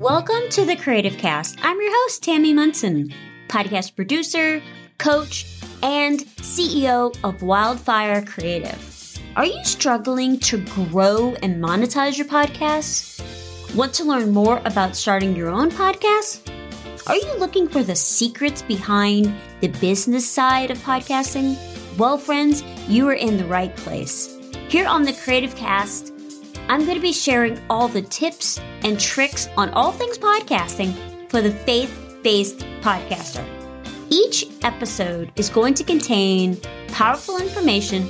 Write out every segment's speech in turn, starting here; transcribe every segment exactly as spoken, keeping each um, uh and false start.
Welcome to the Creative Cast. I'm your host, Tammy Munson, podcast producer, coach, and C E O of Wildfire Creative. Are you struggling to grow and monetize your podcast? Want to learn more about starting your own podcast? Are you looking for the secrets behind the business side of podcasting? Well, friends, you are in the right place. Here on the Creative Cast, I'm going to be sharing all the tips and tricks on all things podcasting for the faith-based podcaster. Each episode is going to contain powerful information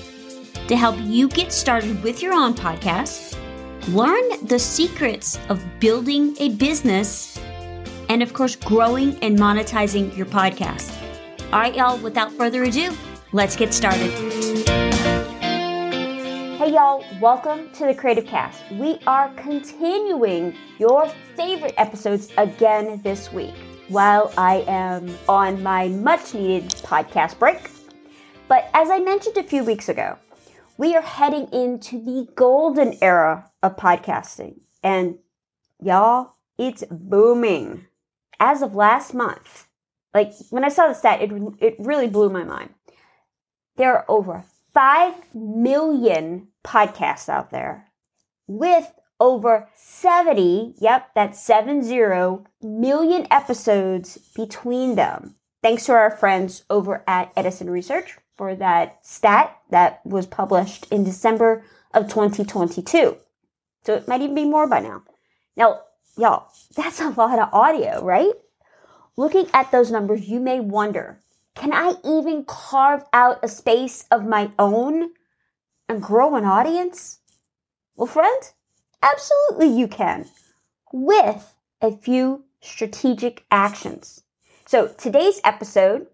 to help you get started with your own podcast, learn the secrets of building a business, and of course, growing and monetizing your podcast. All right, y'all, without further ado, let's get started. Hey, y'all, welcome to the Creative Cast. We are continuing your favorite episodes again this week while I am on my much-needed podcast break. But as I mentioned a few weeks ago, we are heading into the golden era of podcasting. And y'all, it's booming. As of last month, like when I saw the stat, it it really blew my mind. There are over five million podcasts out there with over seventy, yep, that's seven zero, million episodes between them. Thanks to our friends over at Edison Research for that stat that was published in December of twenty twenty-two. So it might even be more by now. Now, y'all, that's a lot of audio, right? Looking at those numbers, you may wonder, can I even carve out a space of my own and grow an audience? Well, friend, absolutely you can, with a few strategic actions. So today's episode,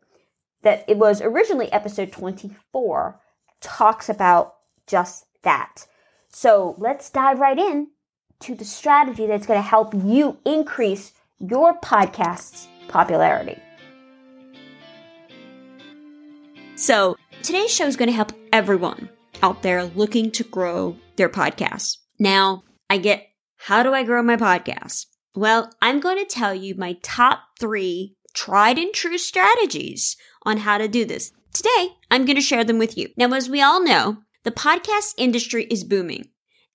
that it was originally episode twenty-four, talks about just that. So let's dive right in to the strategy that's going to help you increase your podcast's popularity. So today's show is going to help everyone out there looking to grow their podcast. Now, I get, how do I grow my podcast? Well, I'm going to tell you my top three tried and true strategies on how to do this. Today, I'm going to share them with you. Now, as we all know, the podcast industry is booming.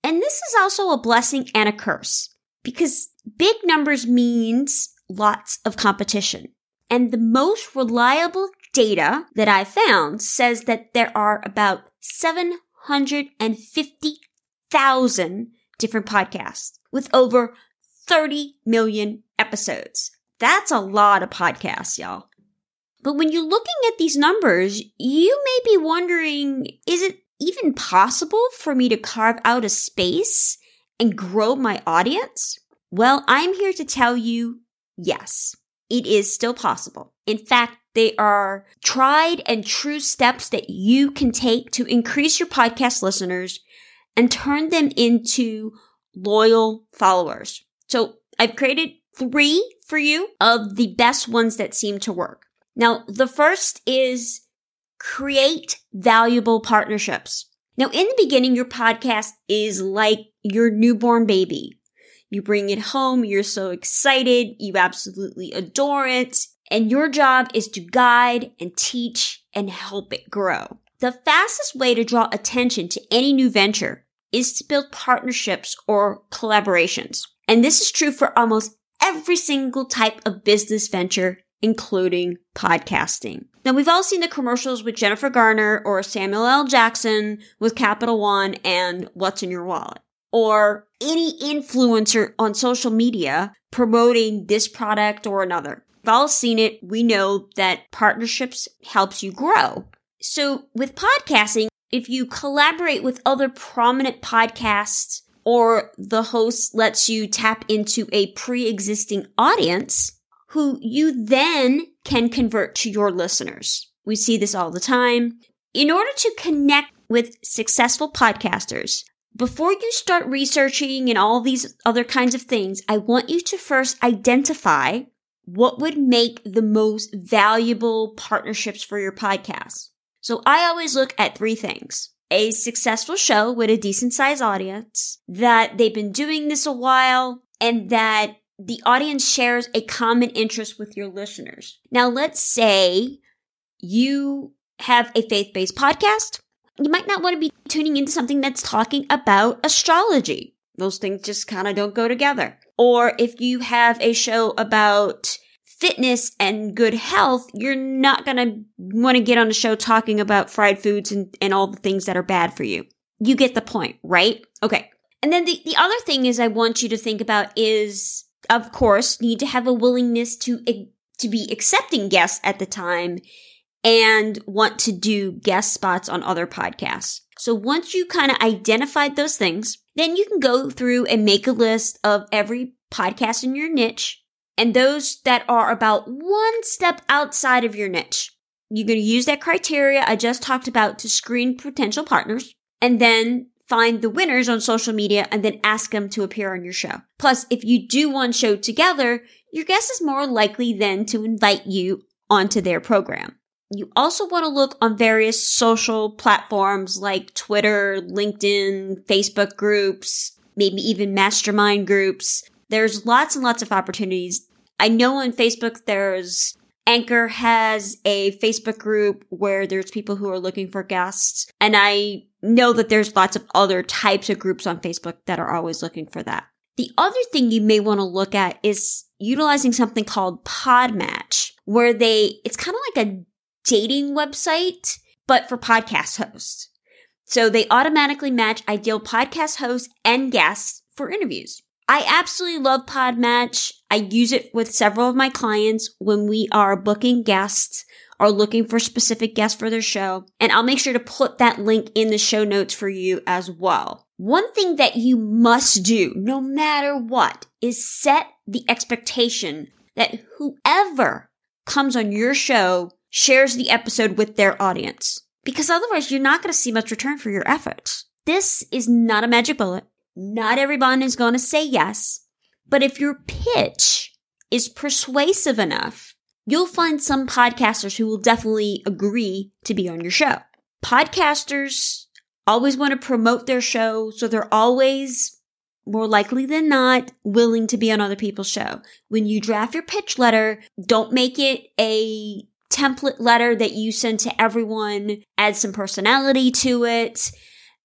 And this is also a blessing and a curse because big numbers means lots of competition. And the most reliable data that I found says that there are about seven hundred fifty thousand different podcasts with over thirty million episodes. That's a lot of podcasts, y'all. But when you're looking at these numbers, you may be wondering, is it even possible for me to carve out a space and grow my audience? Well, I'm here to tell you, yes, it is still possible. In fact, they are tried and true steps that you can take to increase your podcast listeners and turn them into loyal followers. So I've created three for you of the best ones that seem to work. Now, the first is create valuable partnerships. Now, in the beginning, your podcast is like your newborn baby. You bring it home, you're so excited, you absolutely adore it, and your job is to guide and teach and help it grow. The fastest way to draw attention to any new venture is to build partnerships or collaborations. And this is true for almost every single type of business venture, including podcasting. Now, we've all seen the commercials with Jennifer Garner or Samuel L. Jackson with Capital One and What's in Your Wallet, or any influencer on social media promoting this product or another. We've all seen it. We know that partnerships helps you grow. So with podcasting, if you collaborate with other prominent podcasts or the host lets you tap into a pre-existing audience, who you then can convert to your listeners. We see this all the time. In order to connect with successful podcasters, before you start researching and all these other kinds of things, I want you to first identify what would make the most valuable partnerships for your podcast. So I always look at three things. A successful show with a decent sized audience, that they've been doing this a while, and that the audience shares a common interest with your listeners. Now, let's say you have a faith-based podcast. You might not want to be tuning into something that's talking about astrology. Those things just kind of don't go together. Or if you have a show about fitness and good health, you're not going to want to get on a show talking about fried foods and, and all the things that are bad for you. You get the point, right? Okay. And then the, the other thing is I want you to think about is, of course, need to have a willingness to, to be accepting guests at the time and want to do guest spots on other podcasts. So once you kind of identified those things, then you can go through and make a list of every podcast in your niche and those that are about one step outside of your niche. You're going to use that criteria I just talked about to screen potential partners and then find the winners on social media and then ask them to appear on your show. Plus, if you do one show together, your guest is more likely then to invite you onto their program. You also want to look on various social platforms like Twitter, LinkedIn, Facebook groups, maybe even mastermind groups. There's lots and lots of opportunities. I know on Facebook, there's Anchor has a Facebook group where there's people who are looking for guests. And I know that there's lots of other types of groups on Facebook that are always looking for that. The other thing you may want to look at is utilizing something called PodMatch, where they, it's kind of like a dating website, but for podcast hosts. So they automatically match ideal podcast hosts and guests for interviews. I absolutely love PodMatch. I use it with several of my clients when we are booking guests or looking for specific guests for their show. And I'll make sure to put that link in the show notes for you as well. One thing that you must do, no matter what, is set the expectation that whoever comes on your show shares the episode with their audience, because otherwise you're not going to see much return for your efforts. This is not a magic bullet. Not everyone is going to say yes, but if your pitch is persuasive enough, you'll find some podcasters who will definitely agree to be on your show. Podcasters always want to promote their show, so they're always more likely than not willing to be on other people's show. When you draft your pitch letter, don't make it a template letter that you send to everyone. Add some personality to it.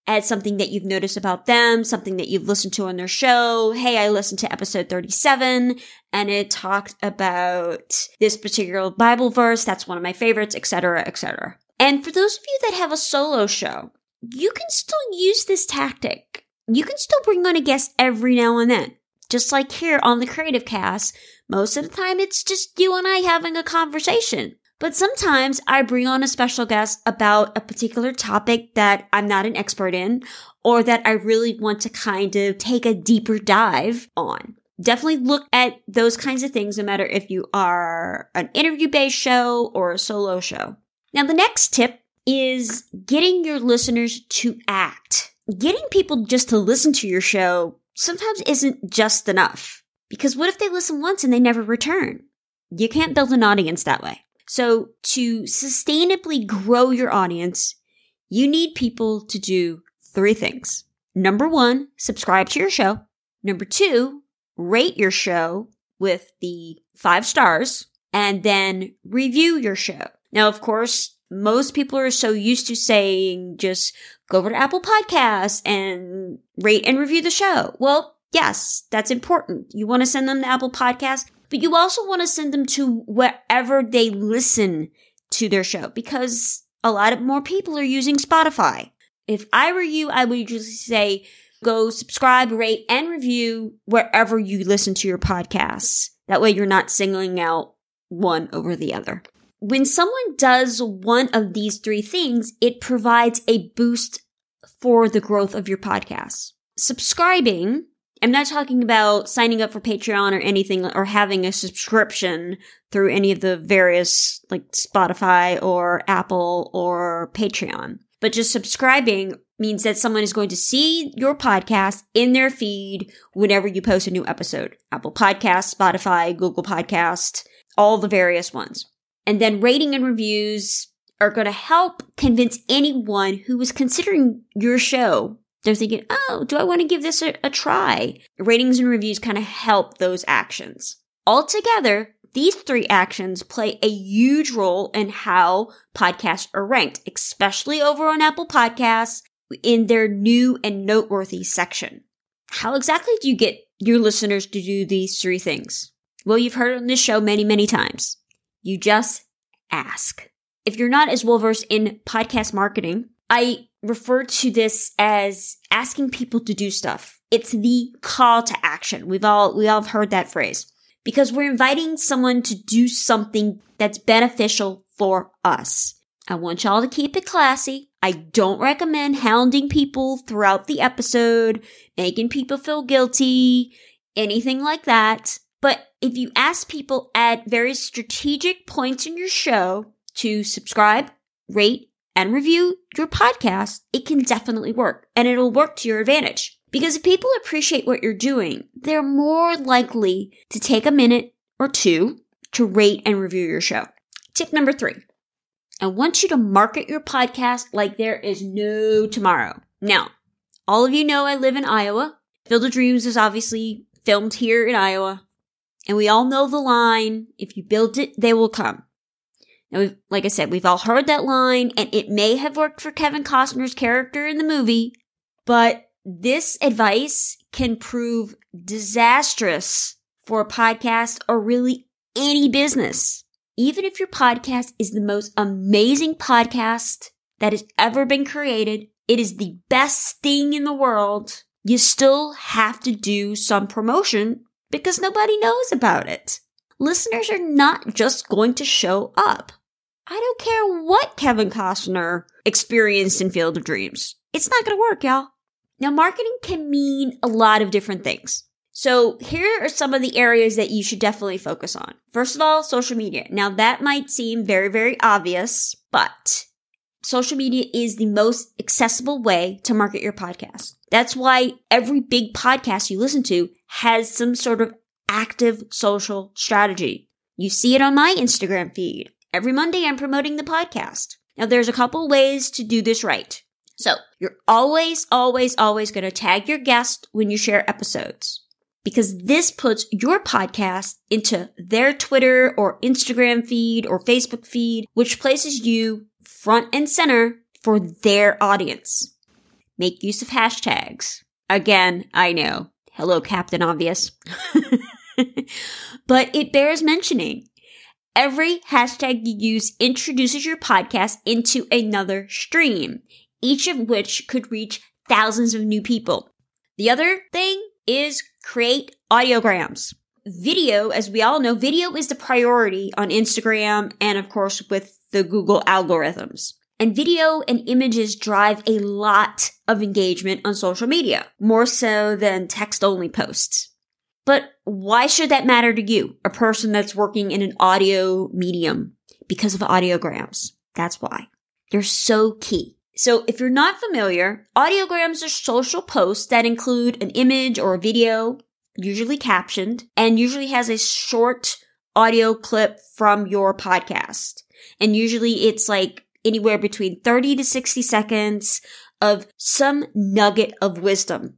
Add something that you've noticed about them, something that you've listened to on their show. Hey, I listened to episode thirty-seven and it talked about this particular Bible verse. That's one of my favorites, et cetera, et cetera. And for those of you that have a solo show, you can still use this tactic. You can still bring on a guest every now and then. Just like here on the Creative Cast, most of the time it's just you and I having a conversation. But sometimes I bring on a special guest about a particular topic that I'm not an expert in or that I really want to kind of take a deeper dive on. Definitely look at those kinds of things, no matter if you are an interview-based show or a solo show. Now, the next tip is getting your listeners to act. Getting people just to listen to your show sometimes isn't just enough, because what if they listen once and they never return? You can't build an audience that way. So to sustainably grow your audience, you need people to do three things. Number one, subscribe to your show. Number two, rate your show with the five stars, and then review your show. Now, of course, most people are so used to saying just go over to Apple Podcasts and rate and review the show. Well, yes, that's important. You want to send them to Apple Podcasts. But you also want to send them to wherever they listen to their show, because a lot of more people are using Spotify. If I were you, I would just say, go subscribe, rate, and review wherever you listen to your podcasts. That way you're not singling out one over the other. When someone does one of these three things, it provides a boost for the growth of your podcast. Subscribing, I'm not talking about signing up for Patreon or anything, or having a subscription through any of the various like Spotify or Apple or Patreon. But just subscribing means that someone is going to see your podcast in their feed whenever you post a new episode. Apple Podcasts, Spotify, Google Podcasts, all the various ones. And then rating and reviews are going to help convince anyone who is considering your show They're thinking, oh, do I want to give this a, a try? Ratings and reviews kind of help those actions. Altogether, these three actions play a huge role in how podcasts are ranked, especially over on Apple Podcasts in their new and noteworthy section. How exactly do you get your listeners to do these three things? Well, you've heard on this show many, many times. You just ask. If you're not as well-versed in podcast marketing, I refer to this as asking people to do stuff. It's the call to action. We've all, we all have heard that phrase. Because we're inviting someone to do something that's beneficial for us. I want y'all to keep it classy. I don't recommend hounding people throughout the episode, making people feel guilty, anything like that. But if you ask people at various strategic points in your show to subscribe, rate, and review your podcast, it can definitely work. And it'll work to your advantage. Because if people appreciate what you're doing, they're more likely to take a minute or two to rate and review your show. Tip number three. I want you to market your podcast like there is no tomorrow. Now, all of you know I live in Iowa. Field of Dreams is obviously filmed here in Iowa. And we all know the line, if you build it, they will come. Now, we've, like I said, we've all heard that line, and it may have worked for Kevin Costner's character in the movie, but this advice can prove disastrous for a podcast or really any business. Even if your podcast is the most amazing podcast that has ever been created, it is the best thing in the world, you still have to do some promotion because nobody knows about it. Listeners are not just going to show up. I don't care what Kevin Costner experienced in Field of Dreams. It's not going to work, y'all. Now, marketing can mean a lot of different things. So here are some of the areas that you should definitely focus on. First of all, social media. Now, that might seem very, very obvious, but social media is the most accessible way to market your podcast. That's why every big podcast you listen to has some sort of active social strategy. You see it on my Instagram feed. Every Monday, I'm promoting the podcast. Now, there's a couple ways to do this right. So you're always, always, always going to tag your guest when you share episodes because this puts your podcast into their Twitter or Instagram feed or Facebook feed, which places you front and center for their audience. Make use of hashtags. Again, I know. Hello, Captain Obvious. But it bears mentioning. Every hashtag you use introduces your podcast into another stream, each of which could reach thousands of new people. The other thing is create audiograms. Video, as we all know, video is the priority on Instagram and, of course, with the Google algorithms. And video and images drive a lot of engagement on social media, more so than text-only posts. But why should that matter to you, a person that's working in an audio medium? Because of audiograms. That's why. They're so key. So if you're not familiar, audiograms are social posts that include an image or a video, usually captioned, and usually has a short audio clip from your podcast. And usually it's like anywhere between thirty to sixty seconds of some nugget of wisdom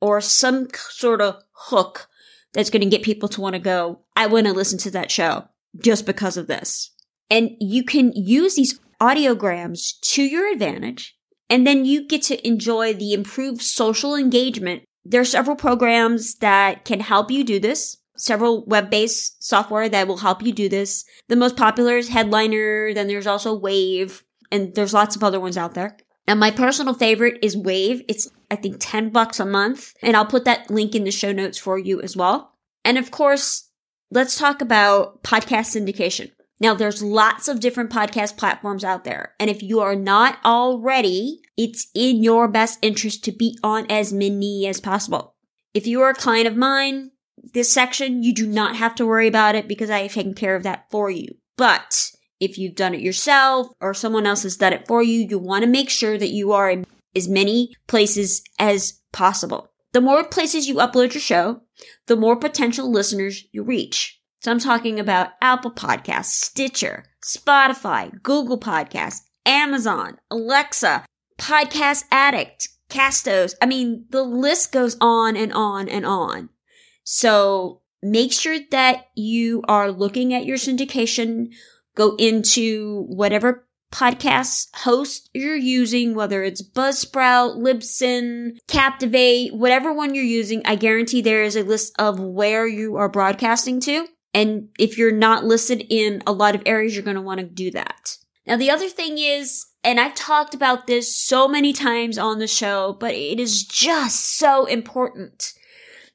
or some sort of hook that's going to get people to want to go, I want to listen to that show just because of this. And you can use these audiograms to your advantage, and then you get to enjoy the improved social engagement. There are several programs that can help you do this, several web-based software that will help you do this. The most popular is Headliner, then there's also Wave, and there's lots of other ones out there. Now, my personal favorite is Wave. It's, I think, ten bucks a month, and I'll put that link in the show notes for you as well. And of course, let's talk about podcast syndication. Now, there's lots of different podcast platforms out there. And if you are not already, it's in your best interest to be on as many as possible. If you are a client of mine, this section, you do not have to worry about it because I have taken care of that for you. But if you've done it yourself or someone else has done it for you, you want to make sure that you are in as many places as possible. The more places you upload your show, the more potential listeners you reach. So I'm talking about Apple Podcasts, Stitcher, Spotify, Google Podcasts, Amazon, Alexa, Podcast Addict, Castos. I mean, the list goes on and on and on. So make sure that you are looking at your syndication. Go into whatever podcast host you're using, whether it's Buzzsprout, Libsyn, Captivate, whatever one you're using. I guarantee there is a list of where you are broadcasting to. And if you're not listed in a lot of areas, you're going to want to do that. Now, the other thing is, and I've talked about this so many times on the show, but it is just so important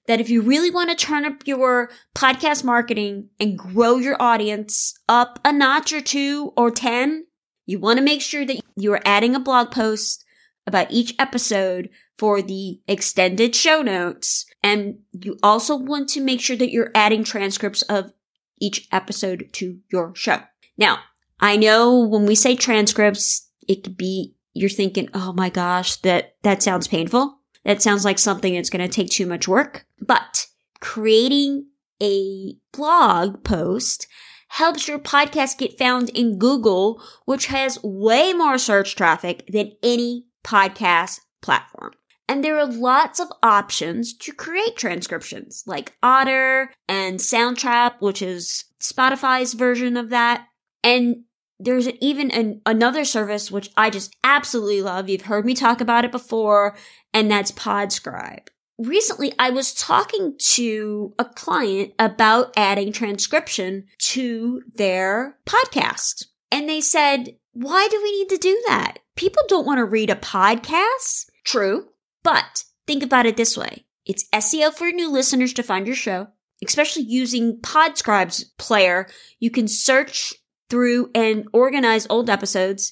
that if you really want to turn up your podcast marketing and grow your audience up a notch or two or ten, you want to make sure that you are adding a blog post about each episode for the extended show notes. And you also want to make sure that you're adding transcripts of each episode to your show. Now, I know when we say transcripts, it could be, you're thinking, oh my gosh, that, that sounds painful. That sounds like something that's going to take too much work. But creating a blog post helps your podcast get found in Google, which has way more search traffic than any podcast platform. And there are lots of options to create transcriptions, like Otter and Soundtrap, which is Spotify's version of that. And there's even an, another service, which I just absolutely love. You've heard me talk about it before, and that's Podscribe. Recently, I was talking to a client about adding transcription to their podcast. And they said, why do we need to do that? People don't want to read a podcast. True. But think about it this way. It's S E O for new listeners to find your show, especially using Podscribe's player. You can search through and organize old episodes.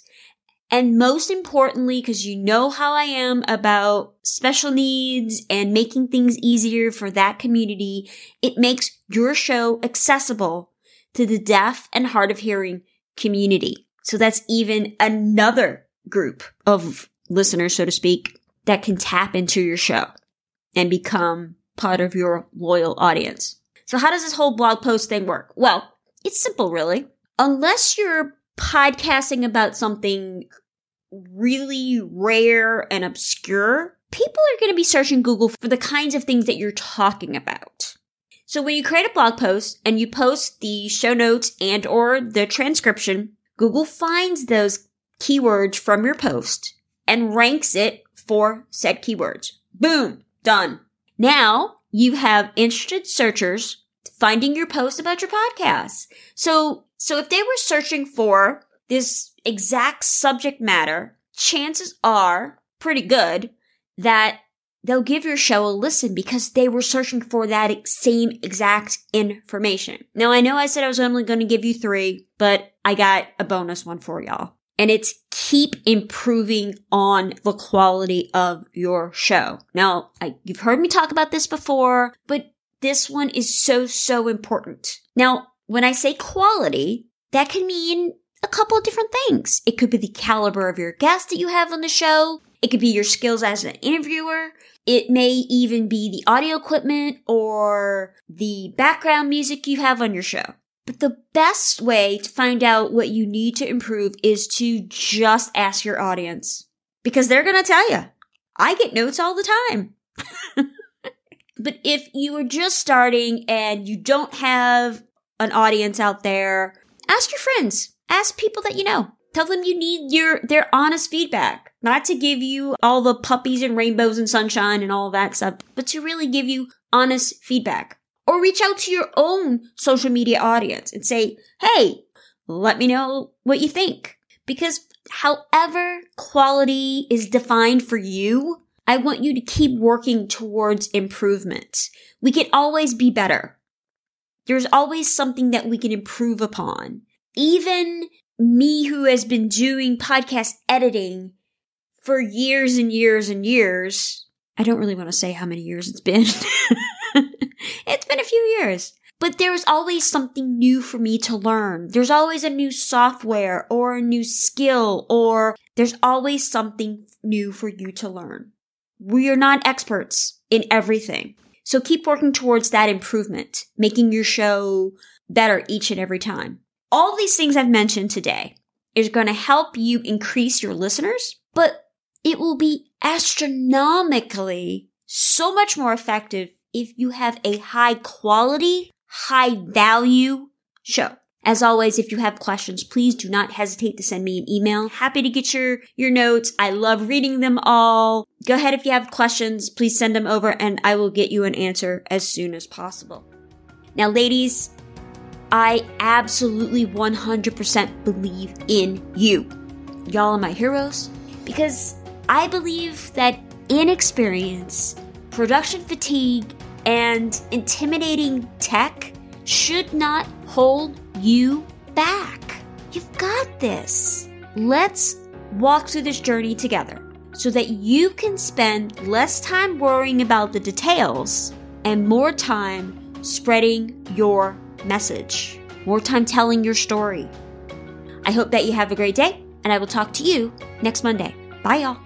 And most importantly, because you know how I am about special needs and making things easier for that community, it makes your show accessible to the deaf and hard of hearing community. So that's even another group of listeners, so to speak, that can tap into your show and become part of your loyal audience. So how does this whole blog post thing work? Well, it's simple, really. Unless you're podcasting about something really rare and obscure, people are going to be searching Google for the kinds of things that you're talking about. So when you create a blog post and you post the show notes and or the transcription, Google finds those keywords from your post and ranks it for said keywords. Boom, done. Now you have interested searchers finding your post about your podcast. So, so if they were searching for this exact subject matter, chances are pretty good that they'll give your show a listen because they were searching for that same exact information. Now, I know I said I was only going to give you three, but I got a bonus one for y'all. And it's keep improving on the quality of your show. Now, I, you've heard me talk about this before, but this one is so, so important. Now, when I say quality, that can mean a couple of different things. It could be the caliber of your guest that you have on the show. It could be your skills as an interviewer. It may even be the audio equipment or the background music you have on your show. But the best way to find out what you need to improve is to just ask your audience, because they're going to tell you. I get notes all the time. But if you are just starting and you don't have an audience out there, ask your friends, ask people that you know. Tell them you need your their honest feedback, not to give you all the puppies and rainbows and sunshine and all that stuff, but to really give you honest feedback. Or reach out to your own social media audience and say, hey, let me know what you think. Because however quality is defined for you, I want you to keep working towards improvement. We can always be better. There's always something that we can improve upon. Even me, who has been doing podcast editing for years and years and years, I don't really want to say how many years it's been. It's been a few years, but there's always something new for me to learn. There's always a new software or a new skill, or there's always something new for you to learn. We are not experts in everything. So keep working towards that improvement, making your show better each and every time. All these things I've mentioned today is going to help you increase your listeners, but it will be astronomically so much more effective if you have a high quality, high value show. As always, if you have questions, please do not hesitate to send me an email. Happy to get your, your notes. I love reading them all. Go ahead if you have questions. Please send them over and I will get you an answer as soon as possible. Now, ladies, I absolutely one hundred percent believe in you. Y'all are my heroes because I believe that inexperience, production fatigue, and intimidating tech should not hold you back. You've got this. Let's walk through this journey together so that you can spend less time worrying about the details and more time spreading your message, more time telling your story. I hope that you have a great day, and I will talk to you next Monday. Bye, y'all.